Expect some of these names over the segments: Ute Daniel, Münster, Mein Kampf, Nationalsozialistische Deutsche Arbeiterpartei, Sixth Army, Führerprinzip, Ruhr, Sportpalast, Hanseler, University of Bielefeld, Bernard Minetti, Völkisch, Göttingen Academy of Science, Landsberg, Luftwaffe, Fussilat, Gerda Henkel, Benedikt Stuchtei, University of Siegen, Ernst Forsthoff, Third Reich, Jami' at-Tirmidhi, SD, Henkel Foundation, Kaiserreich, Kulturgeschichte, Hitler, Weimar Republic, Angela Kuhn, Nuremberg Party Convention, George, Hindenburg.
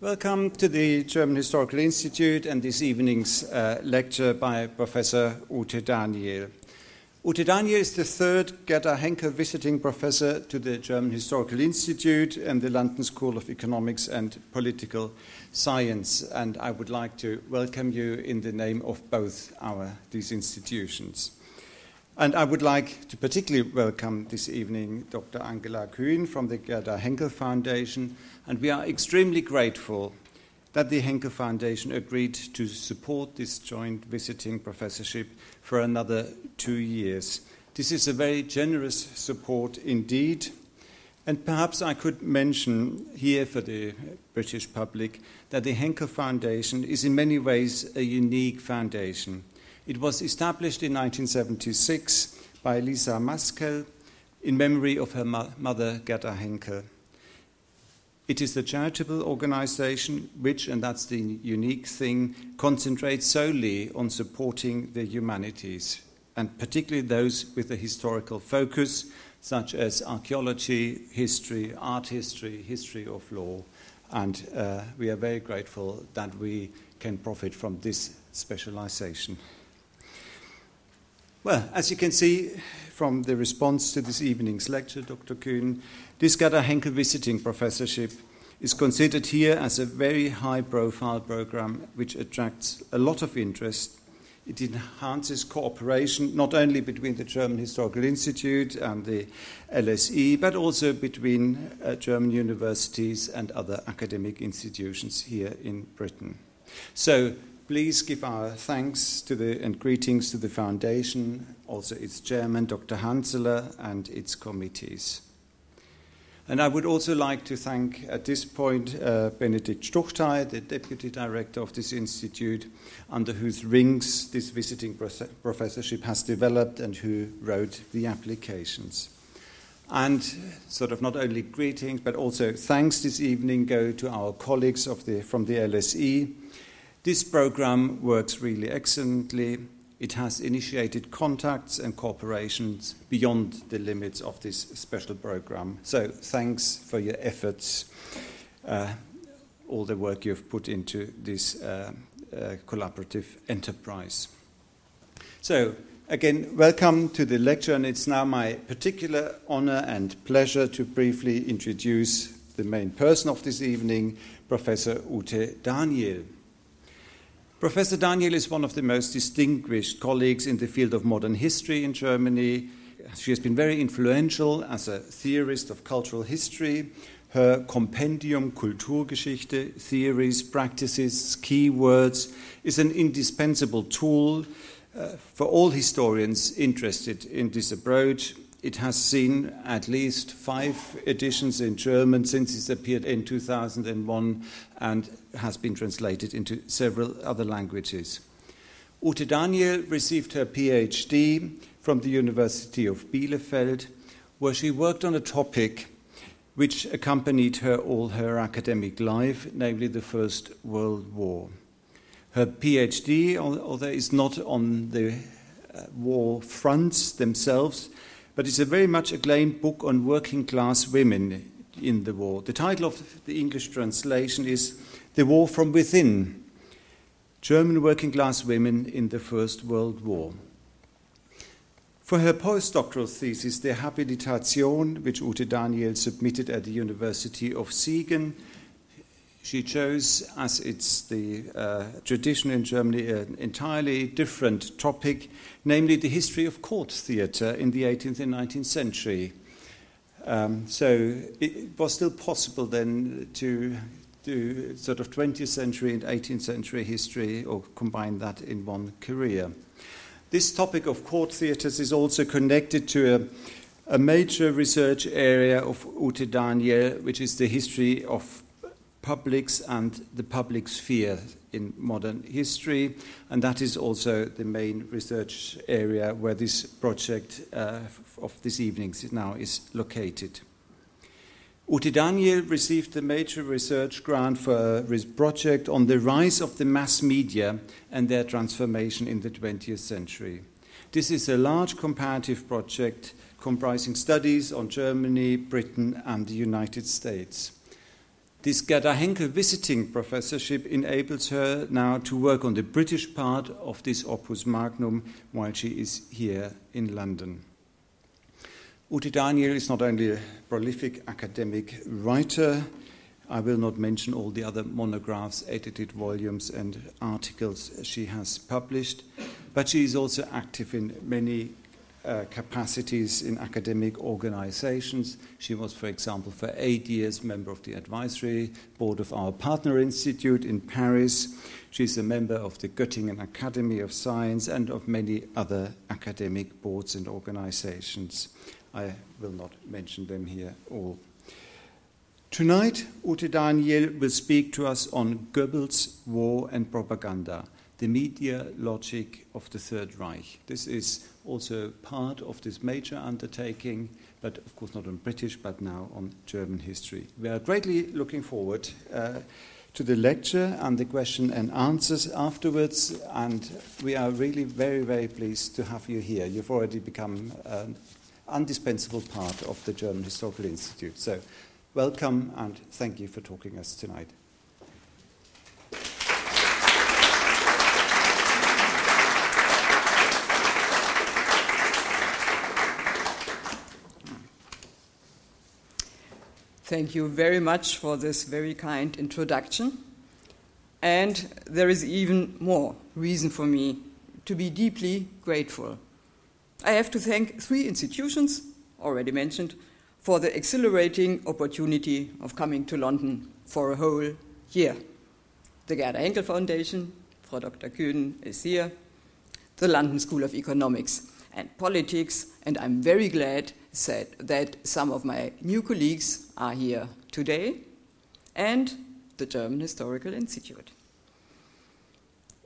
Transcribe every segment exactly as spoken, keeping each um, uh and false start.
Welcome to the German Historical Institute and this evening's uh, lecture by Professor Ute Daniel. Ute Daniel is the third Gerda Henkel visiting professor to the German Historical Institute and the London School of Economics and Political Science, and I would like to welcome you in the name of both our, these institutions. And I would like to particularly welcome this evening Doctor Angela Kuhn from the Gerda Henkel Foundation, and we are extremely grateful that the Henkel Foundation agreed to support this joint visiting professorship for another two years. This is a very generous support indeed, and perhaps I could mention here for the British public that the Henkel Foundation is in many ways a unique foundation. It was established in nineteen seventy-six by Lisa Maskell in memory of her mo- mother, Gerda Henkel. It is a charitable organization which, and that's the unique thing, concentrates solely on supporting the humanities, and particularly those with a historical focus, such as archaeology, history, art history, history of law. And uh, we are very grateful that we can profit from this specialization. Well, as you can see from the response to this evening's lecture, Doctor Kuhn, this Gerda Henkel Visiting Professorship is considered here as a very high-profile program which attracts a lot of interest. It enhances cooperation not only between the German Historical Institute and the L S E, but also between uh, German universities and other academic institutions here in Britain. So, please give our thanks to the, and greetings to the Foundation, also its chairman, Doctor Hanseler, and its committees. And I would also like to thank at this point uh, Benedikt Stuchtei, the Deputy Director of this Institute, under whose wings this visiting professorship has developed and who wrote the applications. And sort of not only greetings, but also thanks this evening go to our colleagues of the, from the L S E. This program works really excellently. It has initiated contacts and cooperations beyond the limits of this special program. So thanks for your efforts, uh, all the work you've put into this uh, uh, collaborative enterprise. So again, welcome to the lecture, and it's now my particular honor and pleasure to briefly introduce the main person of this evening, Professor Ute Daniel. Professor Daniel is one of the most distinguished colleagues in the field of modern history in Germany. She has been very influential as a theorist of cultural history. Her compendium Kulturgeschichte, theories, practices, keywords, is an indispensable tool uh, for all historians interested in this approach. It has seen at least five editions in German since it appeared in two thousand one and has been translated into several other languages. Ute Daniel received her PhD from the University of Bielefeld, where she worked on a topic which accompanied her all her academic life, namely the First World War. Her PhD, although is not on the war fronts themselves, but it's a very much acclaimed book on working-class women in the war. The title of the English translation is The War from Within, German Working-Class Women in the First World War. For her postdoctoral thesis, Der Habilitation, which Ute Daniel submitted at the University of Siegen, she chose, as it's the uh, tradition in Germany, an entirely different topic, namely the history of court theatre in the eighteenth and nineteenth century. Um, so it was still possible then to do sort of twentieth century and eighteenth century history, or combine that in one career. This topic of court theatres is also connected to a a major research area of Ute Daniel, which is the history of publics and the public sphere in modern history, and that is also the main research area where this project uh, of this evening now is located. Ute Daniel received the major research grant for a project on the rise of the mass media and their transformation in the twentieth century. This is a large comparative project comprising studies on Germany, Britain, and the United States. This Gerda Henkel visiting professorship enables her now to work on the British part of this opus magnum while she is here in London. Ute Daniel is not only a prolific academic writer. I will not mention all the other monographs, edited volumes and articles she has published, but she is also active in many Uh, capacities in academic organizations. She was, for example, for eight years member of the advisory board of our partner institute in Paris. She's a member of the Göttingen Academy of Science and of many other academic boards and organizations. I will not mention them here all. Tonight, Ute Daniel will speak to us on Goebbels, War and Propaganda, the media logic of the Third Reich. This is also part of this major undertaking, but of course not on British, but now on German history. We are greatly looking forward uh, to the lecture and the question and answers afterwards, and we are really very, very pleased to have you here. You've already become an indispensable part of the German Historical Institute. So welcome, and thank you for talking to us tonight. Thank you very much for this very kind introduction. And there is even more reason for me to be deeply grateful. I have to thank three institutions, already mentioned, for the exhilarating opportunity of coming to London for a whole year. The Gerda Henkel Foundation, Frau Doctor Kuhn is here, the London School of Economics and Politics, and I'm very glad said that some of my new colleagues are here today, and the German Historical Institute.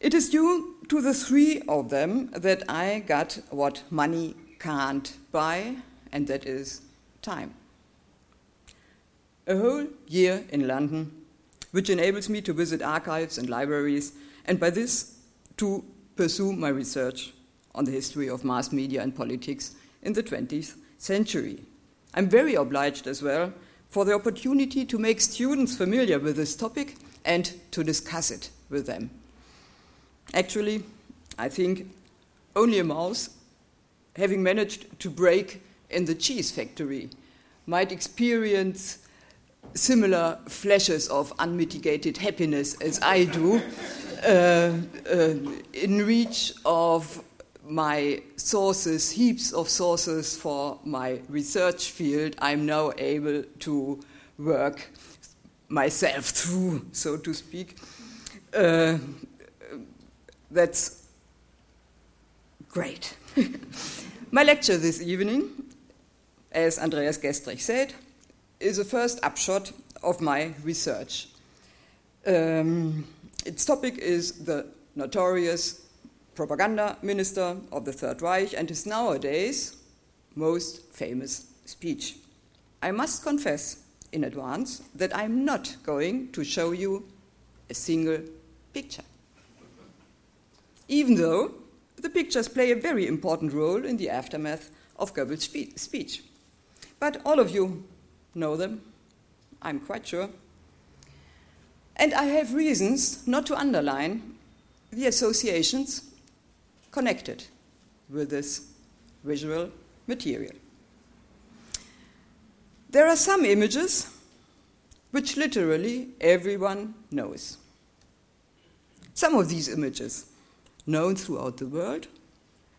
It is due to the three of them that I got what money can't buy, and that is time. A whole year in London, which enables me to visit archives and libraries, and by this to pursue my research on the history of mass media and politics in the twentieth century. I'm very obliged as well for the opportunity to make students familiar with this topic and to discuss it with them. Actually, I think only a mouse, having managed to break in the cheese factory, might experience similar flashes of unmitigated happiness as I do uh, uh, in reach of my sources, heaps of sources for my research field. I'm now able to work myself through, so to speak. Uh, that's great. My lecture this evening, as Andreas Gestrich said, is a first upshot of my research. Um, its topic is the notorious propaganda minister of the Third Reich and his nowadays most famous speech. I must confess in advance that I'm not going to show you a single picture, even though the pictures play a very important role in the aftermath of Goebbels' speech. But all of you know them, I'm quite sure. And I have reasons not to underline the associations connected with this visual material. There are some images which literally everyone knows. Some of these images, known throughout the world,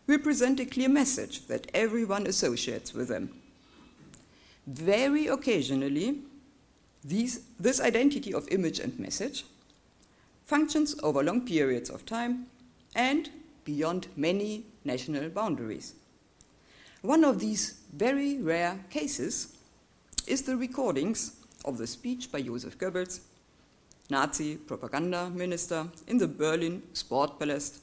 represent a clear message that everyone associates with them. Very occasionally, these, this identity of image and message functions over long periods of time and beyond many national boundaries. One of these very rare cases is the recordings of the speech by Joseph Goebbels, Nazi propaganda minister, in the Berlin Sportpalast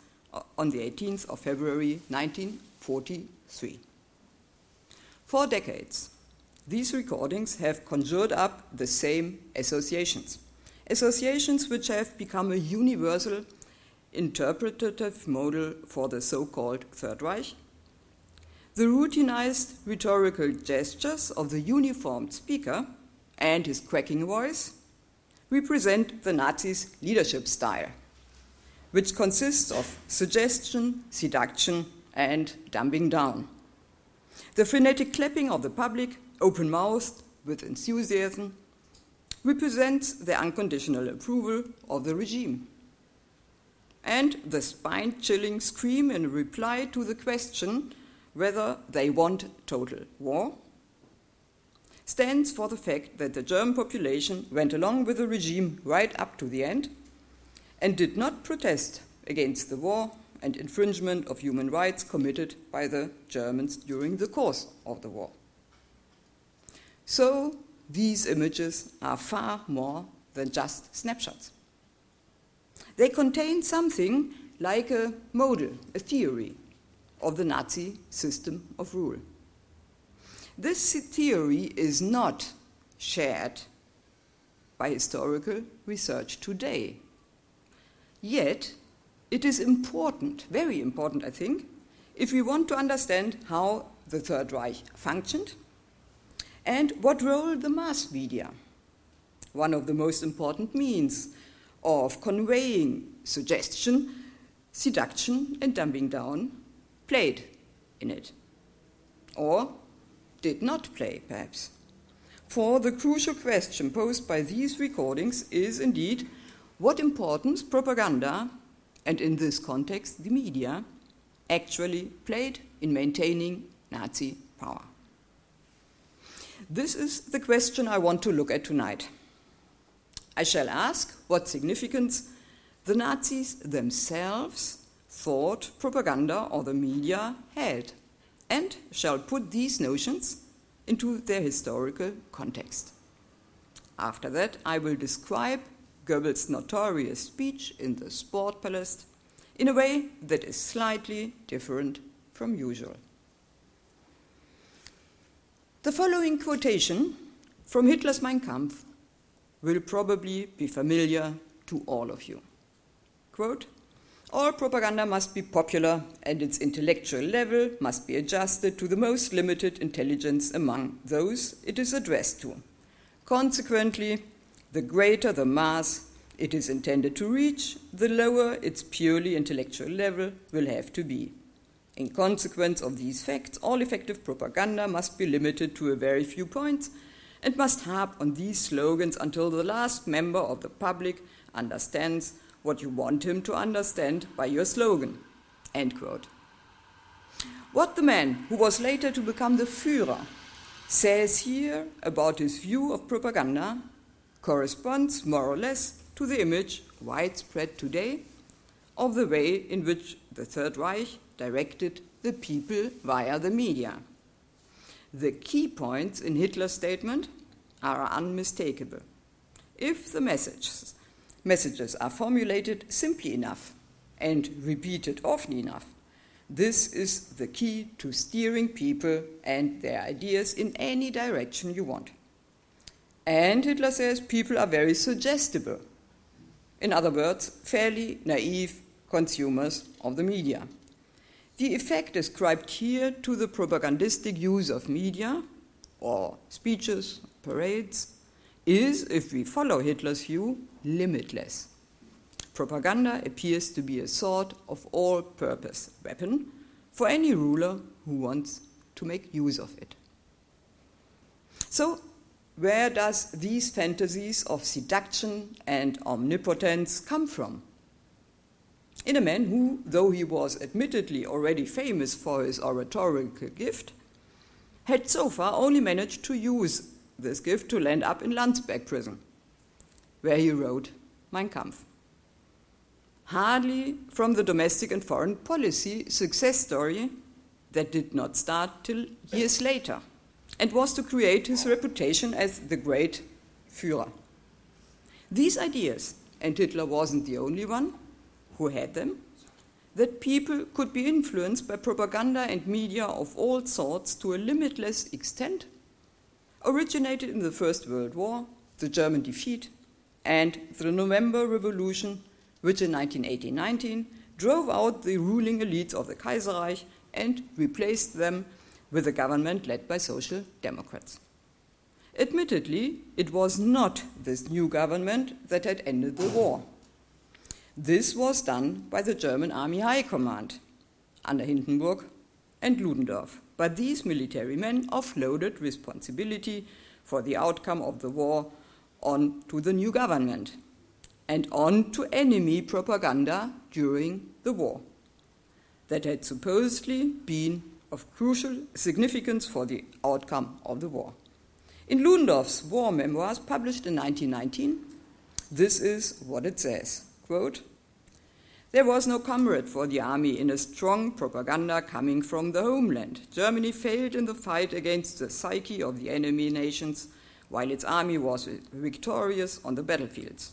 on the eighteenth of February nineteen forty-three. For decades, these recordings have conjured up the same associations, associations which have become a universal interpretative model for the so-called Third Reich. The routinized rhetorical gestures of the uniformed speaker and his cracking voice represent the Nazis' leadership style, which consists of suggestion, seduction, and dumbing down. The frenetic clapping of the public, open-mouthed, with enthusiasm, represents their unconditional approval of the regime. And the spine-chilling scream in reply to the question whether they want total war stands for the fact that the German population went along with the regime right up to the end and did not protest against the war and infringement of human rights committed by the Germans during the course of the war. So these images are far more than just snapshots. They contain something like a model, a theory, of the Nazi system of rule. This theory is not shared by historical research today. Yet, it is important, very important, I think, if we want to understand how the Third Reich functioned and what role the mass media, one of the most important means of conveying suggestion, seduction, and dumbing down, played in it, or did not play, perhaps. For the crucial question posed by these recordings is indeed what importance propaganda, and in this context the media, actually played in maintaining Nazi power. This is the question I want to look at tonight. I shall ask what significance the Nazis themselves thought propaganda or the media had, and shall put these notions into their historical context. After that, I will describe Goebbels' notorious speech in the Sportpalast in a way that is slightly different from usual. The following quotation from Hitler's Mein Kampf will probably be familiar to all of you. Quote, all propaganda must be popular and its intellectual level must be adjusted to the most limited intelligence among those it is addressed to. Consequently, the greater the mass it is intended to reach, the lower its purely intellectual level will have to be. In consequence of these facts, all effective propaganda must be limited to a very few points and must harp on these slogans until the last member of the public understands what you want him to understand by your slogan, end quote. What the man who was later to become the Führer says here about his view of propaganda corresponds more or less to the image widespread today of the way in which the Third Reich directed the people via the media. The key points in Hitler's statement are unmistakable. If the messages, messages are formulated simply enough and repeated often enough, this is the key to steering people and their ideas in any direction you want. And Hitler says people are very suggestible. In other words, fairly naive consumers of the media. The effect ascribed here to the propagandistic use of media, or speeches, parades, is, if we follow Hitler's view, limitless. Propaganda appears to be a sort of all-purpose weapon for any ruler who wants to make use of it. So, where does these fantasies of seduction and omnipotence come from? In a man who, though he was admittedly already famous for his oratorical gift, had so far only managed to use this gift to land up in Landsberg prison, where he wrote Mein Kampf. Hardly from the domestic and foreign policy success story that did not start till years later, and was to create his reputation as the great Führer. These ideas, and Hitler wasn't the only one who had them, that people could be influenced by propaganda and media of all sorts to a limitless extent, originated in the First World War, the German defeat, and the November Revolution, which in nineteen eighteen nineteen drove out the ruling elites of the Kaiserreich and replaced them with a government led by social democrats. Admittedly, it was not this new government that had ended the war. This was done by the German Army High Command under Hindenburg and Ludendorff. But these military men offloaded responsibility for the outcome of the war onto the new government and on to enemy propaganda during the war that had supposedly been of crucial significance for the outcome of the war. In Ludendorff's war memoirs published in nineteen nineteen, this is what it says, quote, "There was no comrade for the army in a strong propaganda coming from the homeland. Germany failed in the fight against the psyche of the enemy nations, while its army was victorious on the battlefields.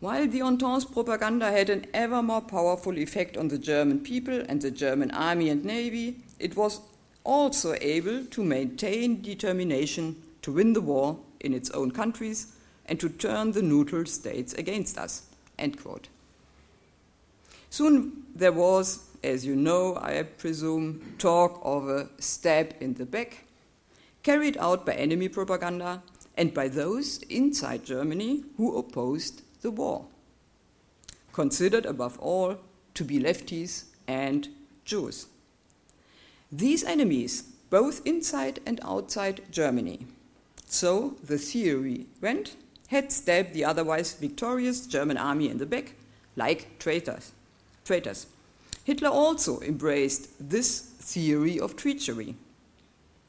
While the Entente's propaganda had an ever more powerful effect on the German people and the German army and navy, it was also able to maintain determination to win the war in its own countries and to turn the neutral states against us." End quote. Soon there was, as you know, I presume, talk of a stab in the back carried out by enemy propaganda and by those inside Germany who opposed the war, considered above all to be lefties and Jews. These enemies, both inside and outside Germany, so the theory went, had stabbed the otherwise victorious German army in the back like traitors. traitors. Hitler also embraced this theory of treachery.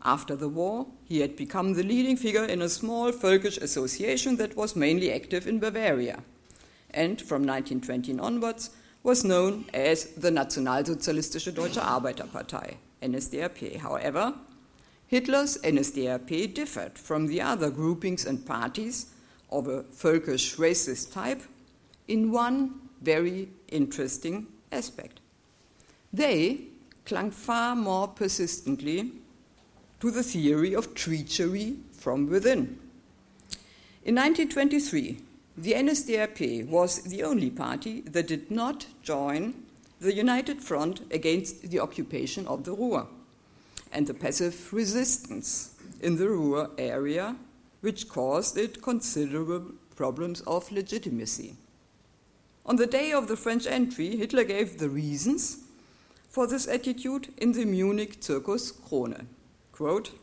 After the war, he had become the leading figure in a small Völkisch association that was mainly active in Bavaria, and from nineteen twenty onwards was known as the Nationalsozialistische Deutsche Arbeiterpartei, N S D A P. However, Hitler's N S D A P differed from the other groupings and parties of a Völkisch racist type in one very interesting aspect. They clung far more persistently to the theory of treachery from within. In nineteen twenty-three, the N S D A P was the only party that did not join the United Front against the occupation of the Ruhr and the passive resistance in the Ruhr area, which caused it considerable problems of legitimacy. On the day of the French entry, Hitler gave the reasons for this attitude in the Munich Circus Krone. Quote,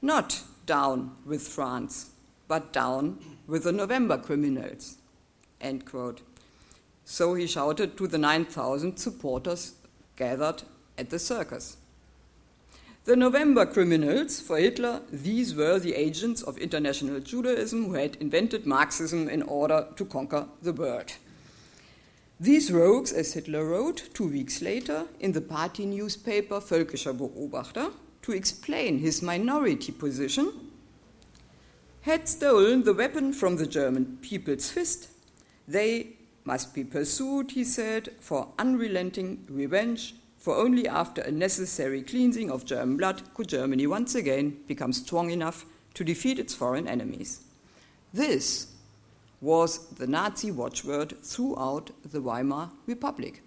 "Not down with France, but down with the November criminals." End quote. So he shouted to the nine thousand supporters gathered at the circus. The November criminals, for Hitler, these were the agents of international Judaism who had invented Marxism in order to conquer the world. These rogues, as Hitler wrote two weeks later in the party newspaper Völkischer Beobachter, to explain his minority position, had stolen the weapon from the German people's fist. They must be pursued, he said, for unrelenting revenge, for only after a necessary cleansing of German blood could Germany once again become strong enough to defeat its foreign enemies. This was the Nazi watchword throughout the Weimar Republic.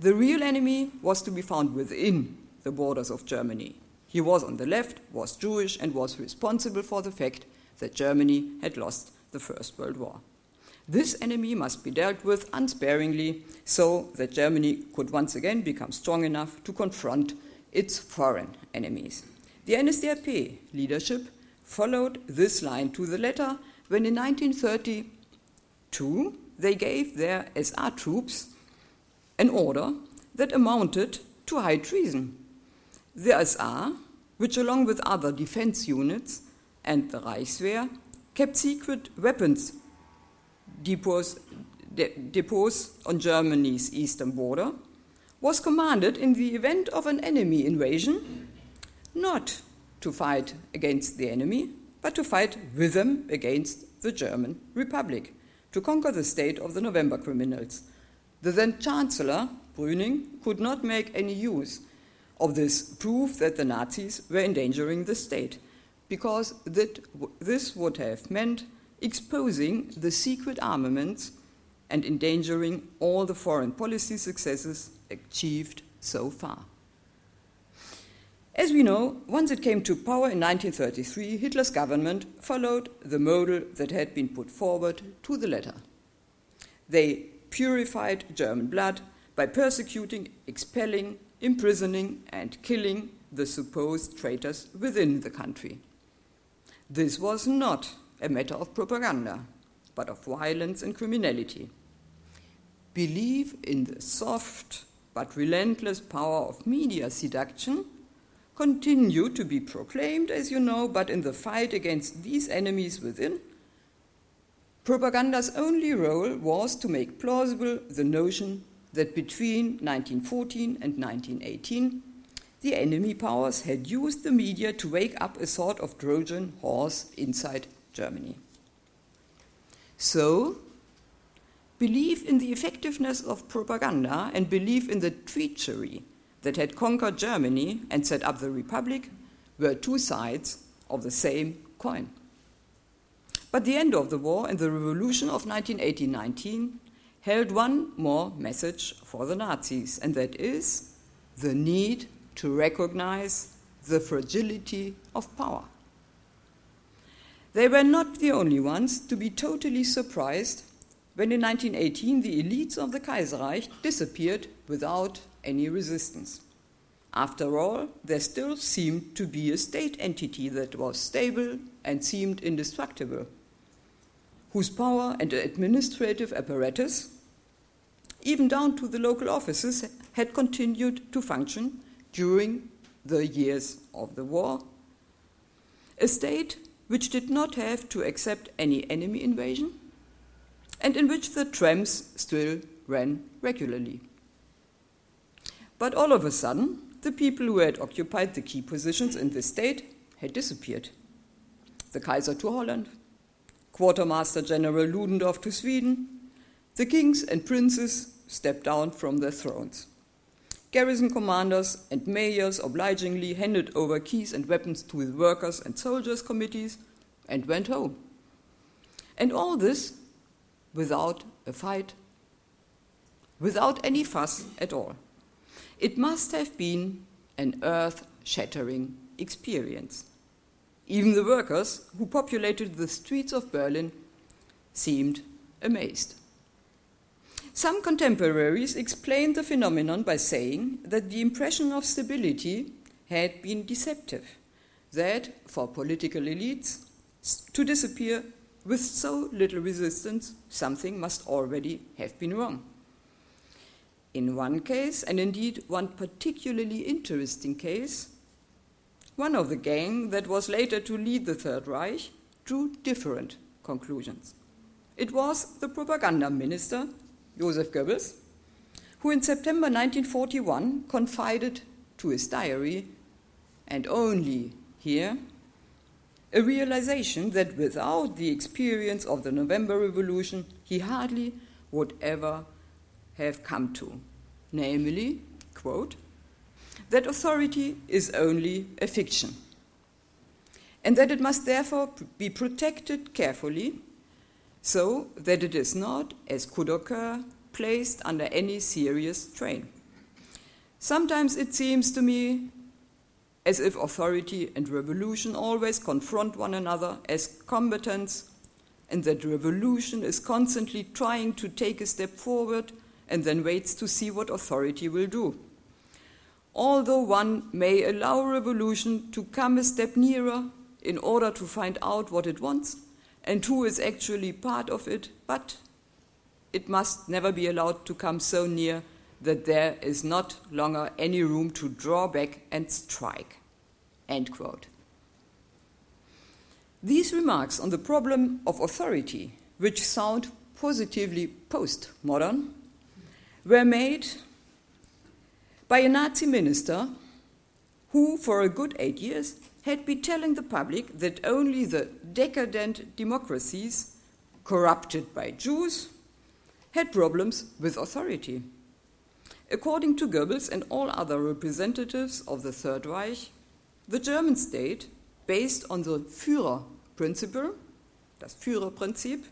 The real enemy was to be found within the borders of Germany. He was on the left, was Jewish, and was responsible for the fact that Germany had lost the First World War. This enemy must be dealt with unsparingly so that Germany could once again become strong enough to confront its foreign enemies. The N S D A P leadership followed this line to the letter when in nineteen thirty-two they gave their S R troops an order that amounted to high treason. The S R, which along with other defense units and the Reichswehr, kept secret weapons Depots, de, depots on Germany's eastern border, was commanded in the event of an enemy invasion not to fight against the enemy, but to fight with them against the German Republic, to conquer the state of the November criminals. The then Chancellor, Brüning, could not make any use of this proof that the Nazis were endangering the state, because that, this would have meant exposing the secret armaments and endangering all the foreign policy successes achieved so far. As we know, once it came to power in nineteen thirty-three, Hitler's government followed the model that had been put forward to the letter. They purified German blood by persecuting, expelling, imprisoning, and killing the supposed traitors within the country. This was not a matter of propaganda, but of violence and criminality. Believe in the soft but relentless power of media seduction continued to be proclaimed, as you know, but in the fight against these enemies within, propaganda's only role was to make plausible the notion that between nineteen fourteen and nineteen eighteen, the enemy powers had used the media to wake up a sort of Trojan horse inside Germany. So, belief in the effectiveness of propaganda and belief in the treachery that had conquered Germany and set up the Republic were two sides of the same coin. But the end of the war and the revolution of nineteen eighteen nineteen held one more message for the Nazis, and that is the need to recognize the fragility of power. They were not the only ones to be totally surprised when in nineteen eighteen the elites of the Kaiserreich disappeared without any resistance. After all, there still seemed to be a state entity that was stable and seemed indestructible, whose power and administrative apparatus, even down to the local offices, had continued to function during the years of the war. A state which did not have to accept any enemy invasion, and in which the trams still ran regularly. But all of a sudden, the people who had occupied the key positions in the state had disappeared. The Kaiser to Holland, Quartermaster General Ludendorff to Sweden, the kings and princes stepped down from their thrones. Garrison commanders and mayors obligingly handed over keys and weapons to the workers' and soldiers' committees and went home. And all this without a fight, without any fuss at all. It must have been an earth-shattering experience. Even the workers who populated the streets of Berlin seemed amazed. Some contemporaries explained the phenomenon by saying that the impression of stability had been deceptive, that for political elites to disappear with so little resistance, something must already have been wrong. In one case, and indeed one particularly interesting case, one of the gang that was later to lead the Third Reich drew different conclusions. It was the propaganda minister, Joseph Goebbels, who in September nineteen forty-one confided to his diary, and only here, a realization that without the experience of the November Revolution, he hardly would ever have come to, namely, quote, that authority is only a fiction, and that it must therefore be protected carefully so that it is not, as could occur, placed under any serious strain. Sometimes it seems to me as if authority and revolution always confront one another as combatants, and that revolution is constantly trying to take a step forward and then waits to see what authority will do. Although one may allow revolution to come a step nearer in order to find out what it wants and who is actually part of it, but it must never be allowed to come so near that there is not longer any room to draw back and strike. End quote. These remarks on the problem of authority, which sound positively postmodern, were made by a Nazi minister who, for a good eight years, had been telling the public that only the decadent democracies, corrupted by Jews, had problems with authority. According to Goebbels and all other representatives of the Third Reich, the German state, based on the Führerprinzip, das Führerprinzip,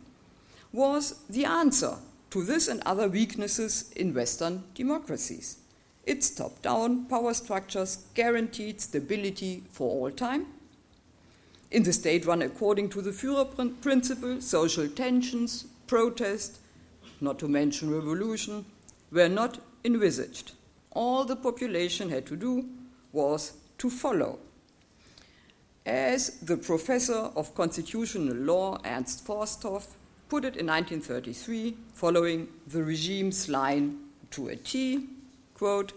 was the answer to this and other weaknesses in Western democracies. Its top-down power structures guaranteed stability for all time. In the state run according to the Führerprinzip, social tensions, protest, not to mention revolution, were not envisaged. All the population had to do was to follow. As the professor of constitutional law, Ernst Forsthoff, put it in nineteen thirty-three, following the regime's line to a T, quote,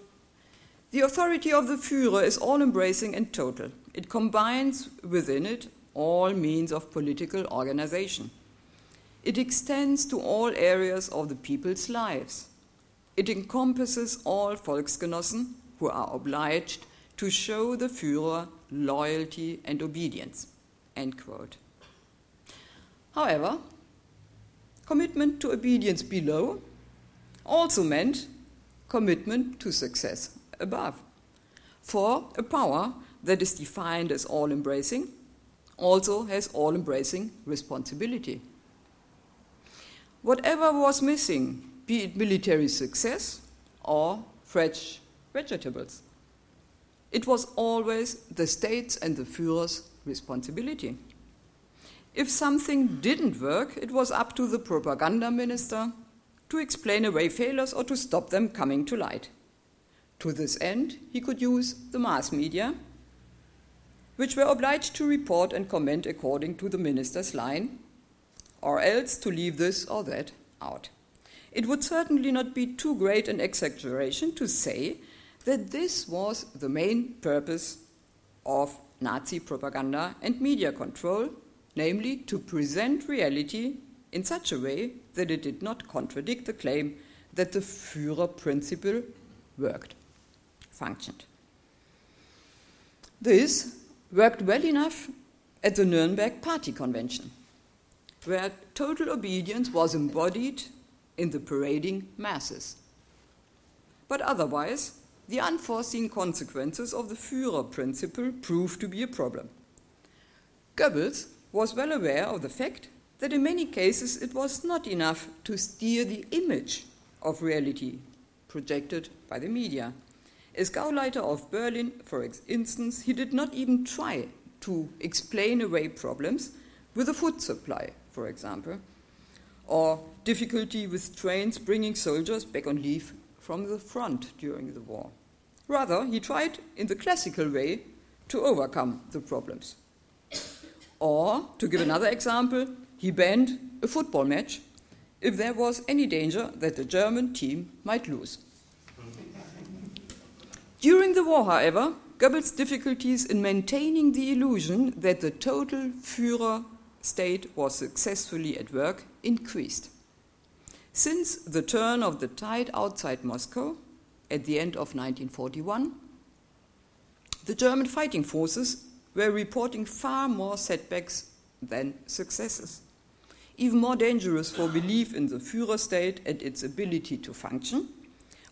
"The authority of the Führer is all-embracing and total. It combines within it all means of political organization. It extends to all areas of the people's lives. It encompasses all Volksgenossen who are obliged to show the Führer loyalty and obedience," end quote. However, commitment to obedience below also meant commitment to success above. For a power that is defined as all-embracing also has all-embracing responsibility. Whatever was missing, be it military success or fresh vegetables, it was always the state's and the Führer's responsibility. If something didn't work, it was up to the propaganda minister to explain away failures or to stop them coming to light. To this end, he could use the mass media, which were obliged to report and comment according to the minister's line, or else to leave this or that out. It would certainly not be too great an exaggeration to say that this was the main purpose of Nazi propaganda and media control, namely to present reality in such a way that it did not contradict the claim that the Führerprinzip worked, functioned. This worked well enough at the Nuremberg Party Convention, where total obedience was embodied in the parading masses. But otherwise, the unforeseen consequences of the Führerprinzip proved to be a problem. Goebbels was well aware of the fact that in many cases it was not enough to steer the image of reality projected by the media. As Gauleiter of Berlin, for instance, he did not even try to explain away problems with the food supply, for example, or difficulty with trains bringing soldiers back on leave from the front during the war. Rather, he tried in the classical way to overcome the problems. Or, to give another example, he banned a football match if there was any danger that the German team might lose. During the war, however, Goebbels' difficulties in maintaining the illusion that the total Führer state was successfully at work increased. Since the turn of the tide outside Moscow at the end of nineteen forty-one, the German fighting forces were reporting far more setbacks than successes. Even more dangerous for belief in the Führer state and its ability to function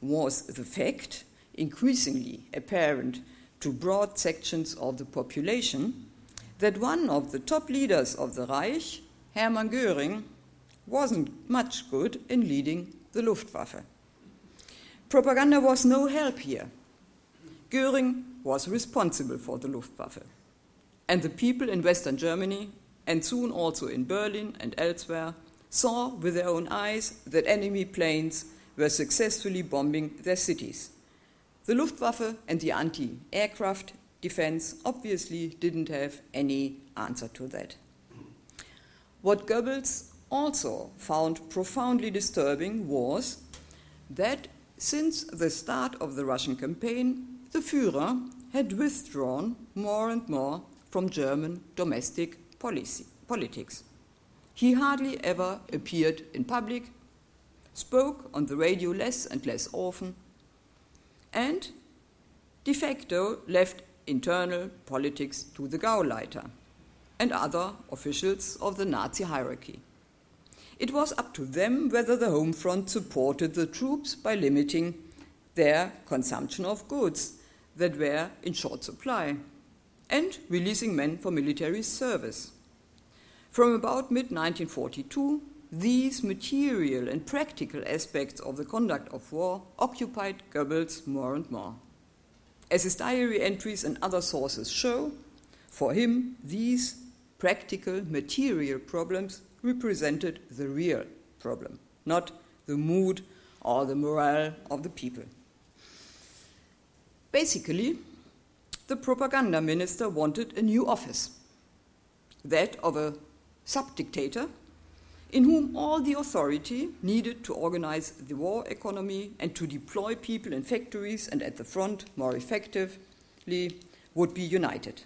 was the fact, increasingly apparent to broad sections of the population, that one of the top leaders of the Reich, Hermann Göring, wasn't much good in leading the Luftwaffe. Propaganda was no help here. Göring was responsible for the Luftwaffe, and the people in Western Germany, and soon also in Berlin and elsewhere, saw with their own eyes that enemy planes were successfully bombing their cities. The Luftwaffe and the anti-aircraft defense obviously didn't have any answer to that. What Goebbels also found profoundly disturbing was that since the start of the Russian campaign, the Führer had withdrawn more and more from German domestic policy, politics. He hardly ever appeared in public, spoke on the radio less and less often, and de facto left internal politics to the Gauleiter and other officials of the Nazi hierarchy. It was up to them whether the home front supported the troops by limiting their consumption of goods that were in short supply and releasing men for military service. From about mid nineteen forty-two, these material and practical aspects of the conduct of war occupied Goebbels more and more. As his diary entries and other sources show, for him these practical material problems represented the real problem, not the mood or the morale of the people. Basically, the propaganda minister wanted a new office, that of a sub-dictator, in whom all the authority needed to organize the war economy and to deploy people in factories and at the front more effectively would be united,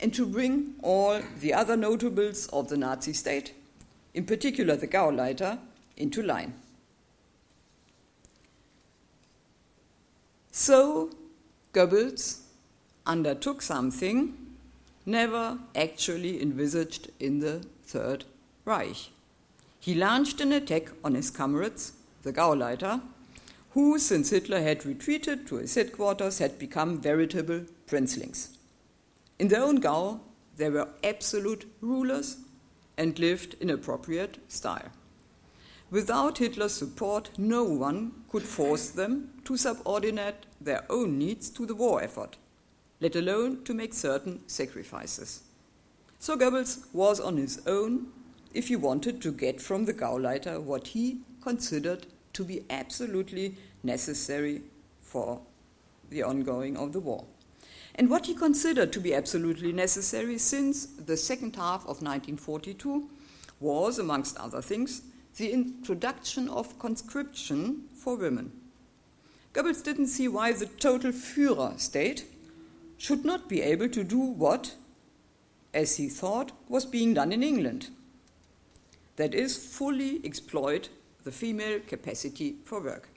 and to bring all the other notables of the Nazi state, in particular the Gauleiter, into line. So Goebbels undertook something never actually envisaged in the Third Reich. He launched an attack on his comrades, the Gauleiter, who, since Hitler had retreated to his headquarters, had become veritable princelings. In their own Gau, they were absolute rulers and lived in appropriate style. Without Hitler's support, no one could force them to subordinate their own needs to the war effort, let alone to make certain sacrifices. So Goebbels was on his own if he wanted to get from the Gauleiter what he considered to be absolutely necessary for the ongoing of the war. And what he considered to be absolutely necessary since the second half of nineteen forty-two was, amongst other things, the introduction of conscription for women. Goebbels didn't see why the total Führer state should not be able to do what, as he thought, was being done in England. That is, fully exploit the female capacity for work.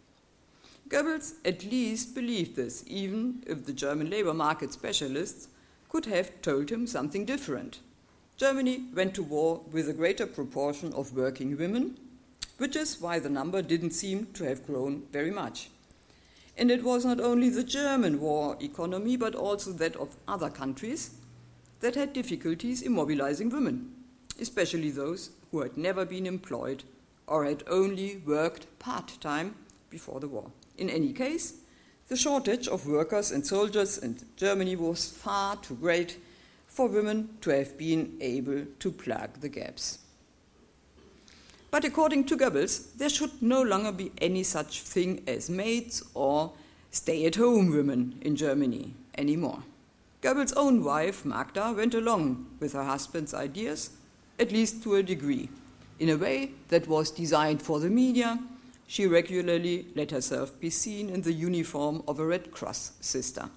Goebbels at least believed this, even if the German labor market specialists could have told him something different. Germany went to war with a greater proportion of working women, which is why the number didn't seem to have grown very much. And it was not only the German war economy, but also that of other countries that had difficulties in mobilizing women, especially those who had never been employed or had only worked part-time before the war. In any case, the shortage of workers and soldiers in Germany was far too great for women to have been able to plug the gaps. But according to Goebbels, there should no longer be any such thing as maids or stay-at-home women in Germany anymore. Goebbels' own wife, Magda, went along with her husband's ideas, at least to a degree. In a way that was designed for the media, she regularly let herself be seen in the uniform of a Red Cross sister.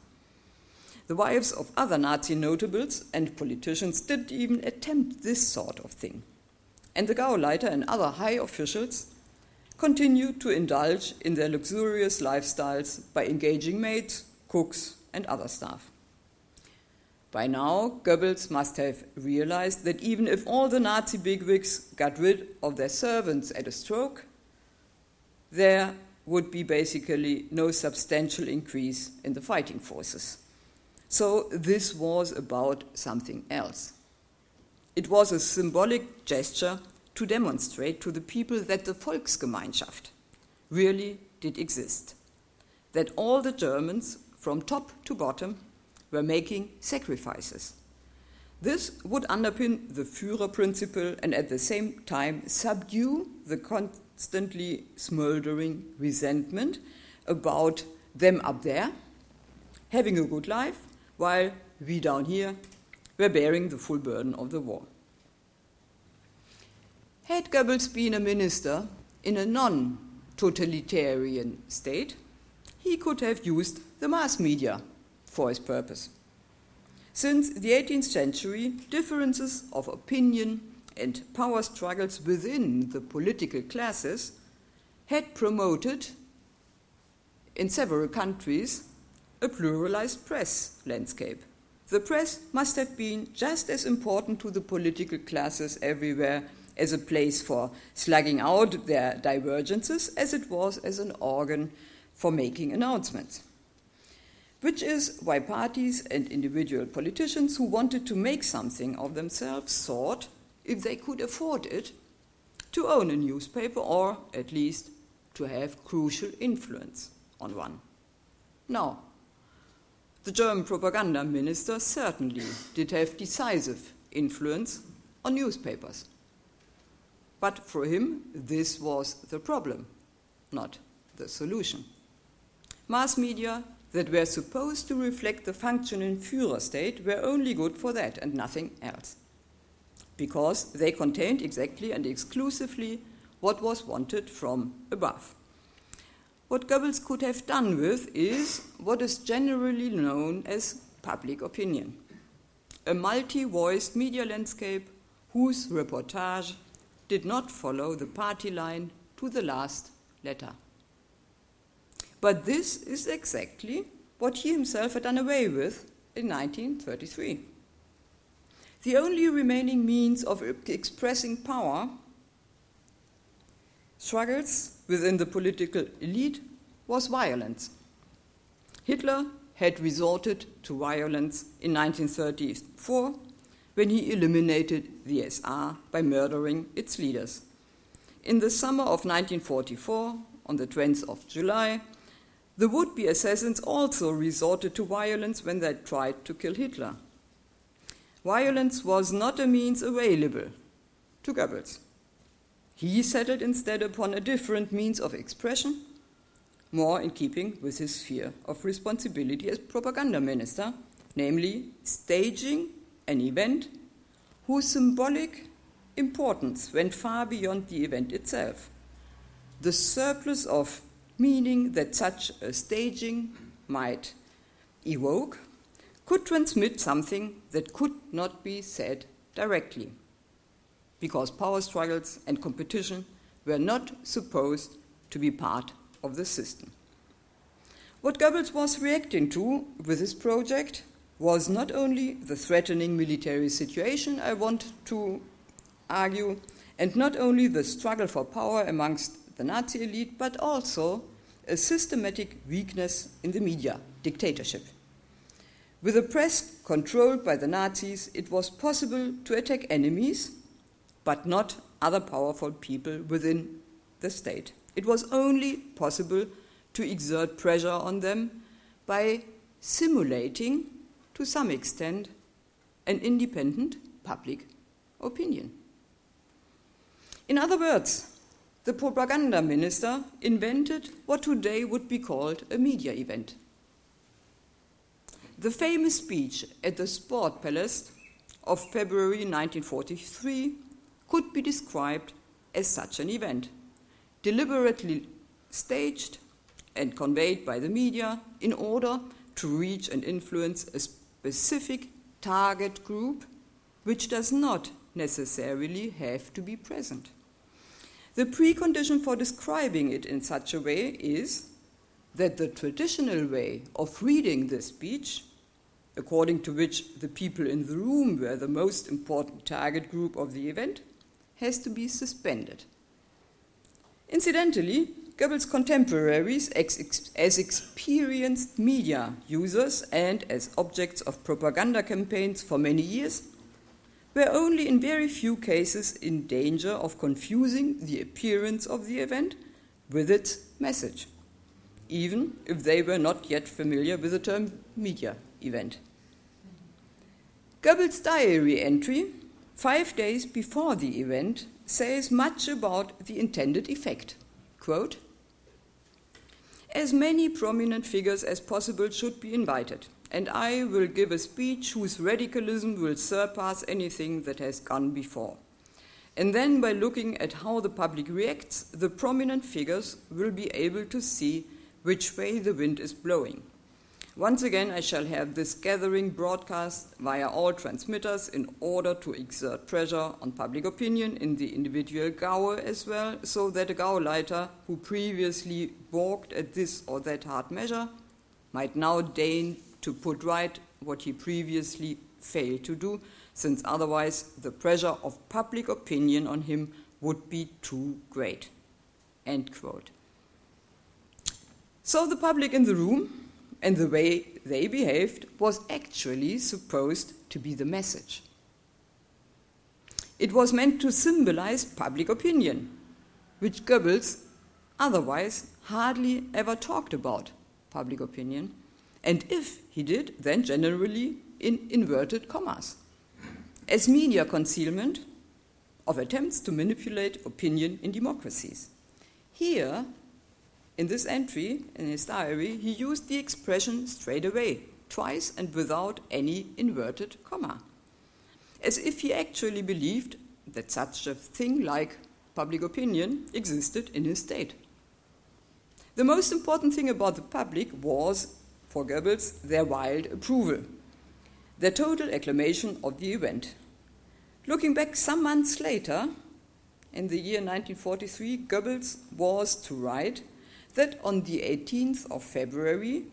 The wives of other Nazi notables and politicians didn't even attempt this sort of thing. And the Gauleiter and other high officials continued to indulge in their luxurious lifestyles by engaging maids, cooks, and other staff. By now, Goebbels must have realized that even if all the Nazi bigwigs got rid of their servants at a stroke, there would be basically no substantial increase in the fighting forces. So this was about something else. It was a symbolic gesture to demonstrate to the people that the Volksgemeinschaft really did exist, that all the Germans, from top to bottom, were making sacrifices. This would underpin the Führerprinzip and at the same time subdue the constantly smoldering resentment about them up there having a good life while we down here were bearing the full burden of the war. Had Goebbels been a minister in a non-totalitarian state, he could have used the mass media for his purpose. Since the eighteenth century, differences of opinion and power struggles within the political classes had promoted, in several countries, a pluralized press landscape. The press must have been just as important to the political classes everywhere as a place for slugging out their divergences as it was as an organ for making announcements. Which is why parties and individual politicians who wanted to make something of themselves sought, if they could afford it, to own a newspaper or, at least, to have crucial influence on one. Now, the German propaganda minister certainly did have decisive influence on newspapers. But for him, this was the problem, not the solution. Mass media that were supposed to reflect the functioning Führer state were only good for that and nothing else, because they contained exactly and exclusively what was wanted from above. What Goebbels could have done with is what is generally known as public opinion, a multi-voiced media landscape whose reportage did not follow the party line to the last letter. But this is exactly what he himself had done away with in nineteen thirty-three. The only remaining means of expressing power struggles within the political elite was violence. Hitler had resorted to violence in nineteen thirty-four when he eliminated the S R by murdering its leaders. In the summer of nineteen forty-four, on the twentieth of July, the would-be assassins also resorted to violence when they tried to kill Hitler. Violence was not a means available to Goebbels. He settled instead upon a different means of expression, more in keeping with his sphere of responsibility as propaganda minister, namely staging an event whose symbolic importance went far beyond the event itself. The surplus of meaning that such a staging might evoke could transmit something that could not be said directly, because power struggles and competition were not supposed to be part of the system. What Goebbels was reacting to with his project was not only the threatening military situation, I want to argue, and not only the struggle for power amongst the Nazi elite, but also a systematic weakness in the media dictatorship. With a press controlled by the Nazis, it was possible to attack enemies, but not other powerful people within the state. It was only possible to exert pressure on them by simulating, to some extent, an independent public opinion. In other words, the propaganda minister invented what today would be called a media event. The famous speech at the Sportpalast of February nineteen forty-three could be described as such an event, deliberately staged and conveyed by the media in order to reach and influence a specific target group, which does not necessarily have to be present. The precondition for describing it in such a way is that the traditional way of reading this speech, according to which the people in the room were the most important target group of the event, has to be suspended. Incidentally, Goebbels' contemporaries, as experienced media users and as objects of propaganda campaigns for many years, were only in very few cases in danger of confusing the appearance of the event with its message, even if they were not yet familiar with the term media event. Goebbels' diary entry, five days before the event, says much about the intended effect. Quote, "As many prominent figures as possible should be invited, and I will give a speech whose radicalism will surpass anything that has gone before. And then by looking at how the public reacts, the prominent figures will be able to see which way the wind is blowing. Once again, I shall have this gathering broadcast via all transmitters in order to exert pressure on public opinion in the individual Gaue as well, so that a Gauleiter who previously balked at this or that hard measure might now deign to put right what he previously failed to do, since otherwise the pressure of public opinion on him would be too great." End quote. So the public in the room and the way they behaved was actually supposed to be the message. It was meant to symbolize public opinion, which Goebbels otherwise hardly ever talked about, public opinion, and if he did, then generally in inverted commas, as media concealment of attempts to manipulate opinion in democracies. Here, in this entry, in his diary, he used the expression straight away, twice and without any inverted comma, as if he actually believed that such a thing like public opinion existed in his state. The most important thing about the public was, for Goebbels, their wild approval, their total acclamation of the event. Looking back some months later, in the year nineteen forty-three, Goebbels was to write that on the eighteenth of February,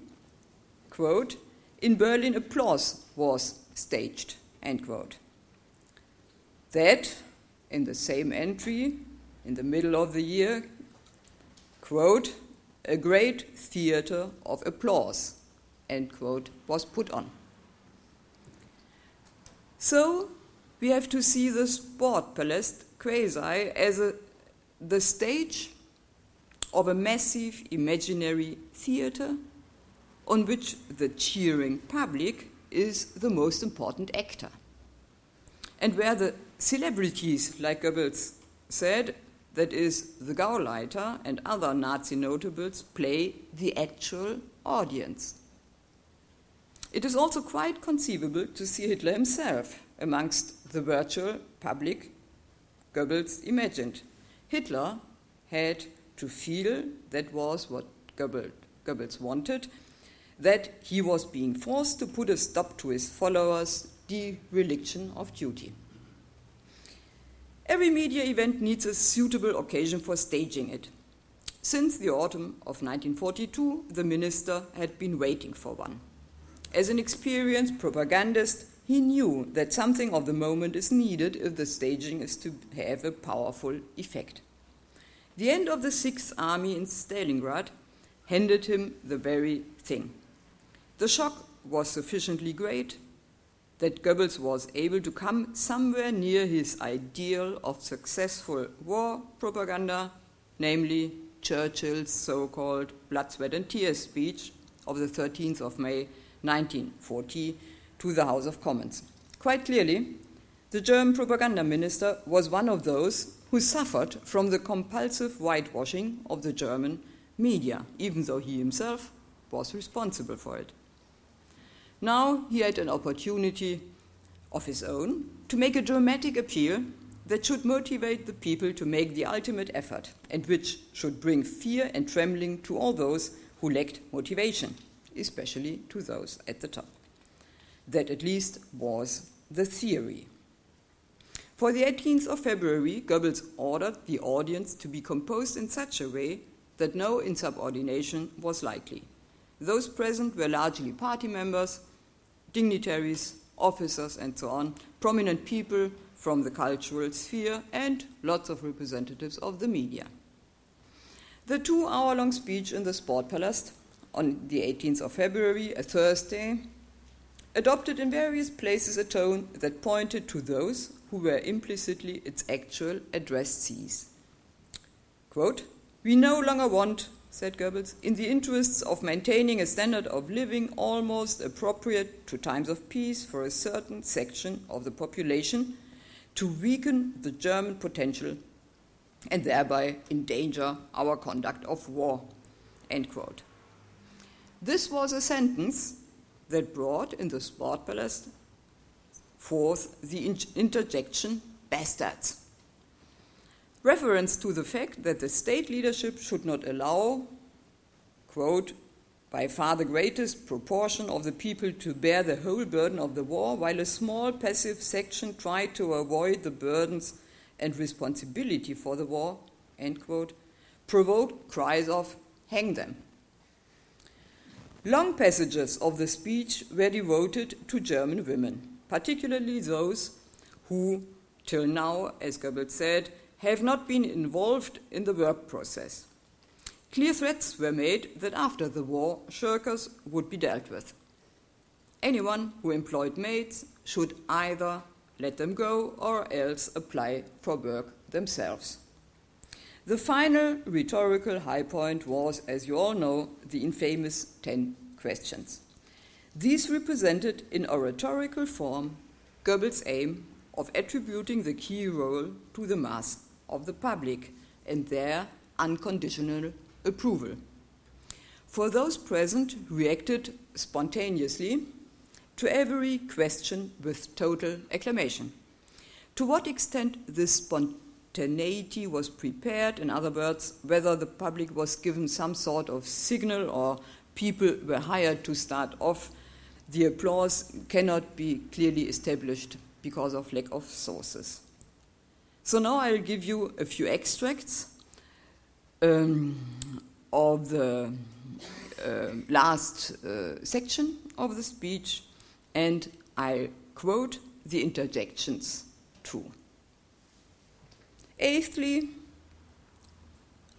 quote, in Berlin applause was staged, end quote. That, in the same entry, in the middle of the year, quote, a great theater of applause, end quote, was put on. So, we have to see the Sportpalast quasi as a, the stage of a massive imaginary theater on which the cheering public is the most important actor, and where the celebrities, like Goebbels said, that is, the Gauleiter and other Nazi notables, play the actual audience. It is also quite conceivable to see Hitler himself amongst the virtual public Goebbels imagined. Hitler had to feel, that was what Goebbels, Goebbels wanted, that he was being forced to put a stop to his followers' dereliction of duty. Every media event needs a suitable occasion for staging it. Since the autumn of nineteen forty-two, the minister had been waiting for one. As an experienced propagandist, he knew that something of the moment is needed if the staging is to have a powerful effect. The end of the Sixth Army in Stalingrad handed him the very thing. The shock was sufficiently great that Goebbels was able to come somewhere near his ideal of successful war propaganda, namely Churchill's so-called blood, sweat and tears speech of the thirteenth of May nineteen forty to the House of Commons. Quite clearly, the German propaganda minister was one of those who suffered from the compulsive whitewashing of the German media, even though he himself was responsible for it. Now he had an opportunity of his own to make a dramatic appeal that should motivate the people to make the ultimate effort and which should bring fear and trembling to all those who lacked motivation, especially to those at the top. That at least was the theory. For the eighteenth of February, Goebbels ordered the audience to be composed in such a way that no insubordination was likely. Those present were largely party members, dignitaries, officers, and so on, prominent people from the cultural sphere, and lots of representatives of the media. The two-hour-long speech in the Sportpalast on the eighteenth of February, a Thursday, adopted in various places a tone that pointed to those who were implicitly its actual addressees. Quote, we no longer want, said Goebbels, in the interests of maintaining a standard of living almost appropriate to times of peace for a certain section of the population, to weaken the German potential and thereby endanger our conduct of war, end quote. This was a sentence that brought in the Sportpalast forth the interjection, bastards. Reference to the fact that the state leadership should not allow, quote, by far the greatest proportion of the people to bear the whole burden of the war, while a small passive section tried to avoid the burdens and responsibility for the war, end quote, provoked cries of hang them. Long passages of the speech were devoted to German women, particularly those who, till now, as Goebbels said, have not been involved in the work process. Clear threats were made that after the war, shirkers would be dealt with. Anyone who employed maids should either let them go or else apply for work themselves. The final rhetorical high point was, as you all know, the infamous ten questions. These represented in oratorical form Goebbels' aim of attributing the key role to the mass of the public and their unconditional approval. For those present reacted spontaneously to every question with total acclamation. To what extent this spontaneity was prepared, in other words, whether the public was given some sort of signal or people were hired to start off, the applause cannot be clearly established because of lack of sources. So now I'll give you a few extracts um, of the Uh, last uh, section of the speech, and I'll quote the interjections too. Eighthly,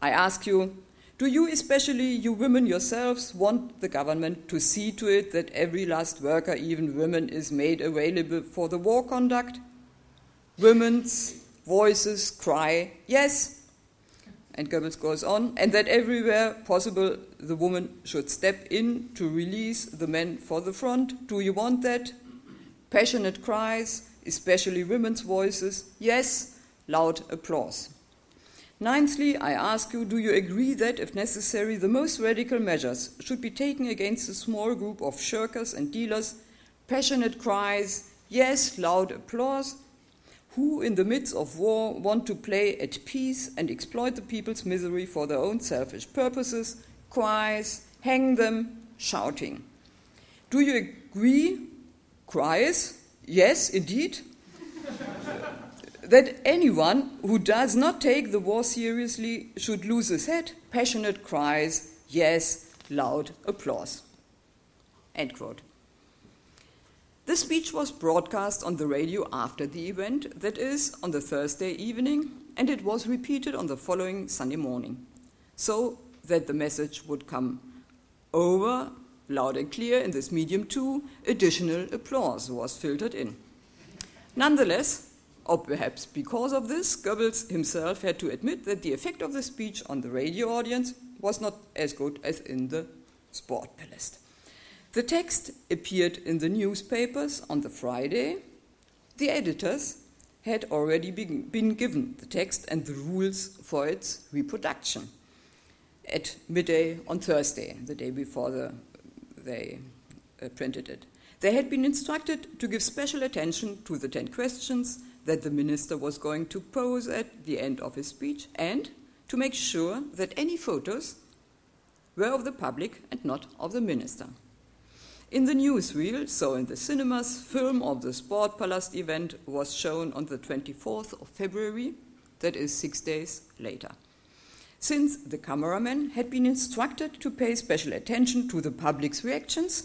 I ask you, do you, especially you women yourselves, want the government to see to it that every last worker, even women, is made available for the war conduct? Women's voices cry, yes. And Goebbels goes on, and that everywhere possible the woman should step in to release the men for the front. Do you want that? Passionate cries, especially women's voices. Yes, loud applause. Ninthly, I ask you, do you agree that, if necessary, the most radical measures should be taken against a small group of shirkers and dealers? Passionate cries, yes, loud applause. Who in the midst of war want to play at peace and exploit the people's misery for their own selfish purposes, cries, hang them, shouting. Do you agree, cries, yes, indeed, that anyone who does not take the war seriously should lose his head, passionate cries, yes, loud applause, end quote. The speech was broadcast on the radio after the event, that is, on the Thursday evening, and it was repeated on the following Sunday morning, so that the message would come over loud and clear in this medium too. Additional applause was filtered in. Nonetheless, or perhaps because of this, Goebbels himself had to admit that the effect of the speech on the radio audience was not as good as in the Sportpalast. The text appeared in the newspapers on the Friday. The editors had already been, been given the text and the rules for its reproduction at midday on Thursday, the day before the, they uh, printed it. They had been instructed to give special attention to the ten questions that the minister was going to pose at the end of his speech and to make sure that any photos were of the public and not of the minister. In the newsreel, so in the cinemas, film of the Sportpalast event was shown on the twenty-fourth of February, that is six days later. Since the cameramen had been instructed to pay special attention to the public's reactions,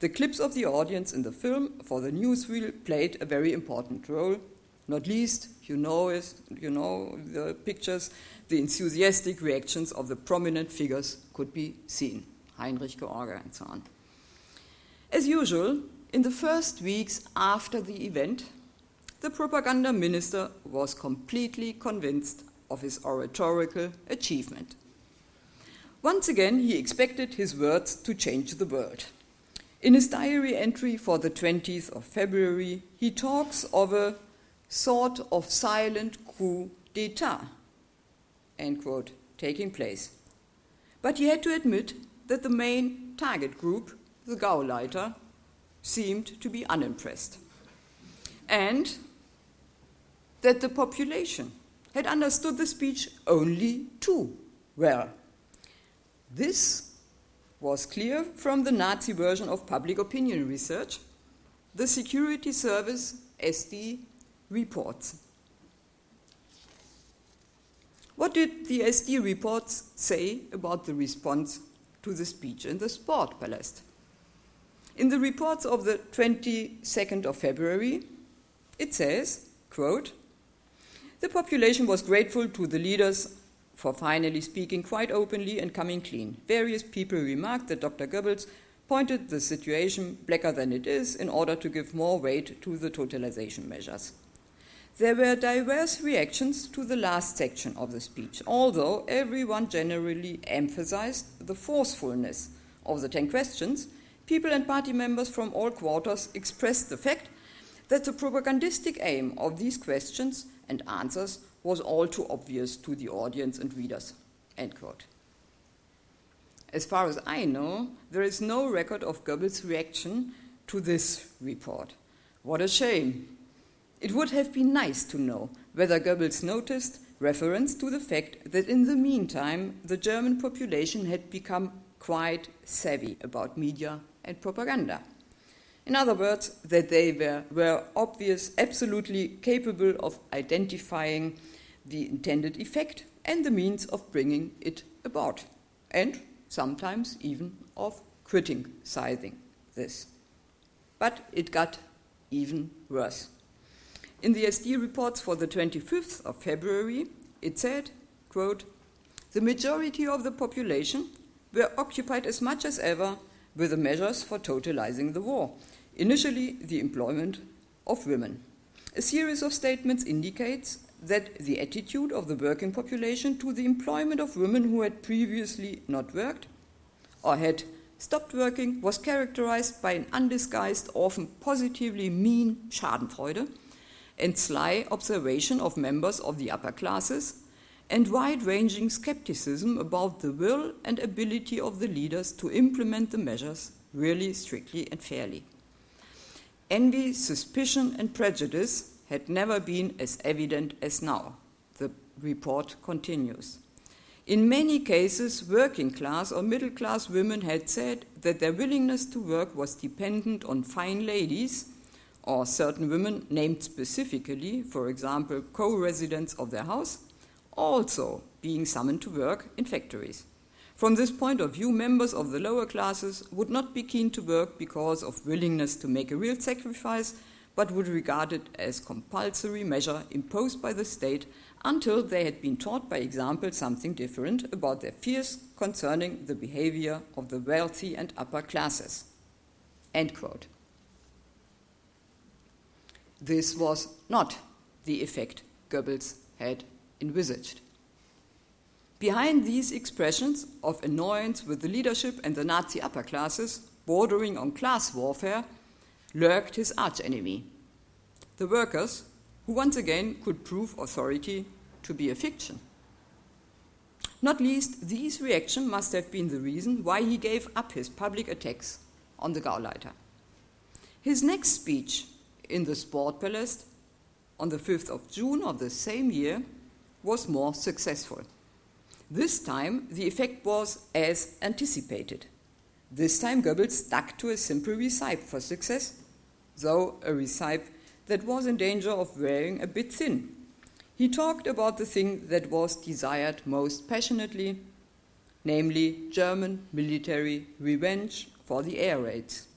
the clips of the audience in the film for the newsreel played a very important role. Not least, you know, is, you know the pictures, the enthusiastic reactions of the prominent figures could be seen, Heinrich George and so on. As usual, in the first weeks after the event, the propaganda minister was completely convinced of his oratorical achievement. Once again, he expected his words to change the world. In his diary entry for the twentieth of February, he talks of a sort of silent coup d'etat, end quote, taking place. But he had to admit that the main target group, the Gauleiter, seemed to be unimpressed, and that the population had understood the speech only too well. This was clear from the Nazi version of public opinion research, the Security Service S D reports. What did the S D reports say about the response to the speech in the Sportpalast? In the reports of the twenty-second of February, it says, quote, "The population was grateful to the leaders for finally speaking quite openly and coming clean. Various people remarked that Doctor Goebbels pointed the situation blacker than it is in order to give more weight to the totalization measures. There were diverse reactions to the last section of the speech, although everyone generally emphasized the forcefulness of the ten questions. People and party members from all quarters expressed the fact that the propagandistic aim of these questions and answers was all too obvious to the audience and readers." End quote. As far as I know, there is no record of Goebbels' reaction to this report. What a shame. It would have been nice to know whether Goebbels noticed reference to the fact that in the meantime the German population had become quite savvy about media and propaganda. In other words, that they were, were obvious, absolutely capable of identifying the intended effect and the means of bringing it about, and sometimes even of criticizing this. But it got even worse. In the S D reports for the twenty-fifth of February, it said, quote, "The majority of the population were occupied as much as ever with the measures for totalizing the war, initially the employment of women. A series of statements indicates that the attitude of the working population to the employment of women who had previously not worked or had stopped working was characterized by an undisguised, often positively mean schadenfreude and sly observation of members of the upper classes and wide-ranging skepticism about the will and ability of the leaders to implement the measures really strictly and fairly. Envy, suspicion, and prejudice had never been as evident as now," the report continues. "In many cases, working-class or middle-class women had said that their willingness to work was dependent on fine ladies or certain women named specifically, for example, co-residents of their house, also being summoned to work in factories. From this point of view, members of the lower classes would not be keen to work because of willingness to make a real sacrifice, but would regard it as compulsory measure imposed by the state until they had been taught, by example, something different about their fears concerning the behavior of the wealthy and upper classes." End quote. This was not the effect Goebbels had envisaged. Behind these expressions of annoyance with the leadership and the Nazi upper classes, bordering on class warfare, lurked his archenemy, the workers, who once again could prove authority to be a fiction. Not least, these reactions must have been the reason why he gave up his public attacks on the Gauleiter. His next speech in the Sportpalast on the fifth of June of the same year was more successful. This time, the effect was as anticipated. This time, Goebbels stuck to a simple recipe for success, though a recipe that was in danger of wearing a bit thin. He talked about the thing that was desired most passionately, namely German military revenge for the air raids.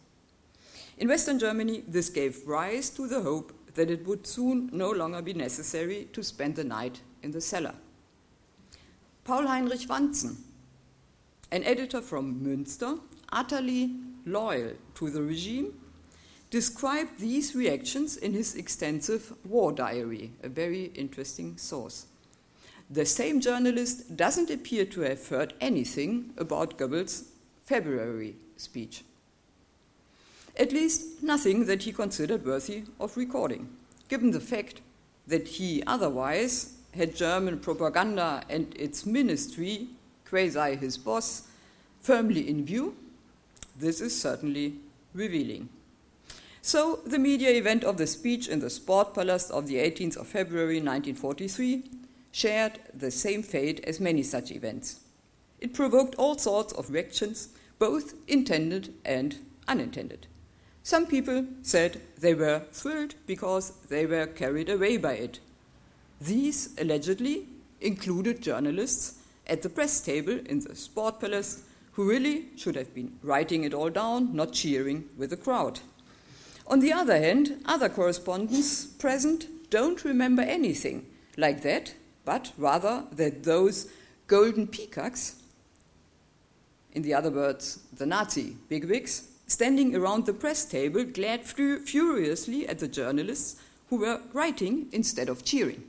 In Western Germany, this gave rise to the hope that it would soon no longer be necessary to spend the night in the cellar. Paul-Heinrich Wantzen, an editor from Münster, utterly loyal to the regime, described these reactions in his extensive war diary, a very interesting source. The same journalist doesn't appear to have heard anything about Goebbels' February speech. At least nothing that he considered worthy of recording, given the fact that he otherwise had German propaganda and its ministry, quasi his boss, firmly in view. This is certainly revealing. So the media event of the speech in the Sportpalast of the eighteenth of February nineteen forty-three shared the same fate as many such events. It provoked all sorts of reactions, both intended and unintended. Some people said they were thrilled because they were carried away by it. These allegedly included journalists at the press table in the Sportpalast who really should have been writing it all down, not cheering with the crowd. On the other hand, other correspondents present don't remember anything like that, but rather that those golden peacocks, in the other words, the Nazi bigwigs, standing around the press table, glared fur furiously at the journalists who were writing instead of cheering.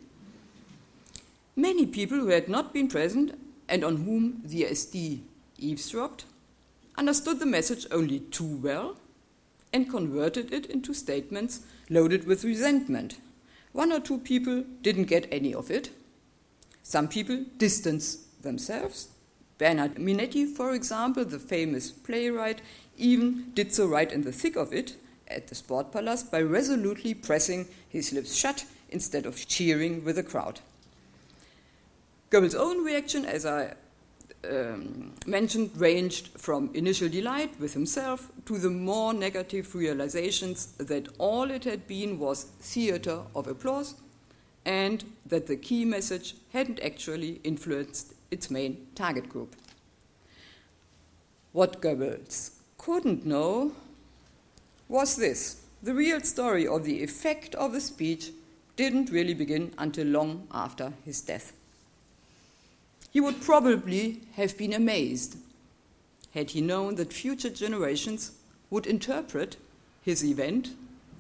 Many people who had not been present and on whom the S D eavesdropped understood the message only too well and converted it into statements loaded with resentment. One or two people didn't get any of it. Some people distanced themselves. Bernard Minetti, for example, the famous playwright, even did so right in the thick of it at the Sportpalast by resolutely pressing his lips shut instead of cheering with the crowd. Goebbels' own reaction, as I um, mentioned, ranged from initial delight with himself to the more negative realizations that all it had been was theater of applause and that the key message hadn't actually influenced its main target group. What Goebbels couldn't know was this. The real story of the effect of the speech didn't really begin until long after his death. He would probably have been amazed had he known that future generations would interpret his event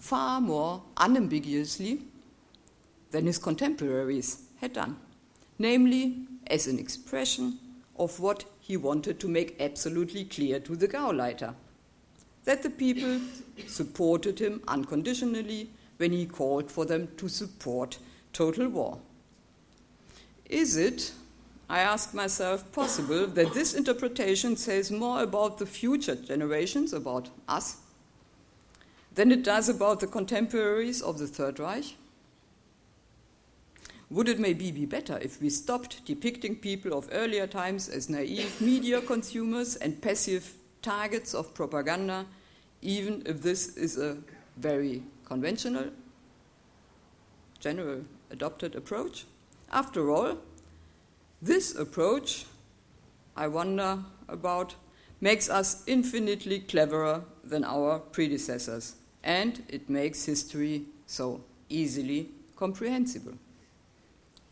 far more unambiguously than his contemporaries had done, namely as an expression of what he wanted to make absolutely clear to the Gauleiter, that the people supported him unconditionally when he called for them to support total war. Is it, I ask myself, possible that this interpretation says more about the future generations, about us, than it does about the contemporaries of the Third Reich? Would it maybe be better if we stopped depicting people of earlier times as naive media consumers and passive targets of propaganda, even if this is a very conventional, general adopted approach? After all, this approach, I wonder about, makes us infinitely cleverer than our predecessors, and it makes history so easily comprehensible.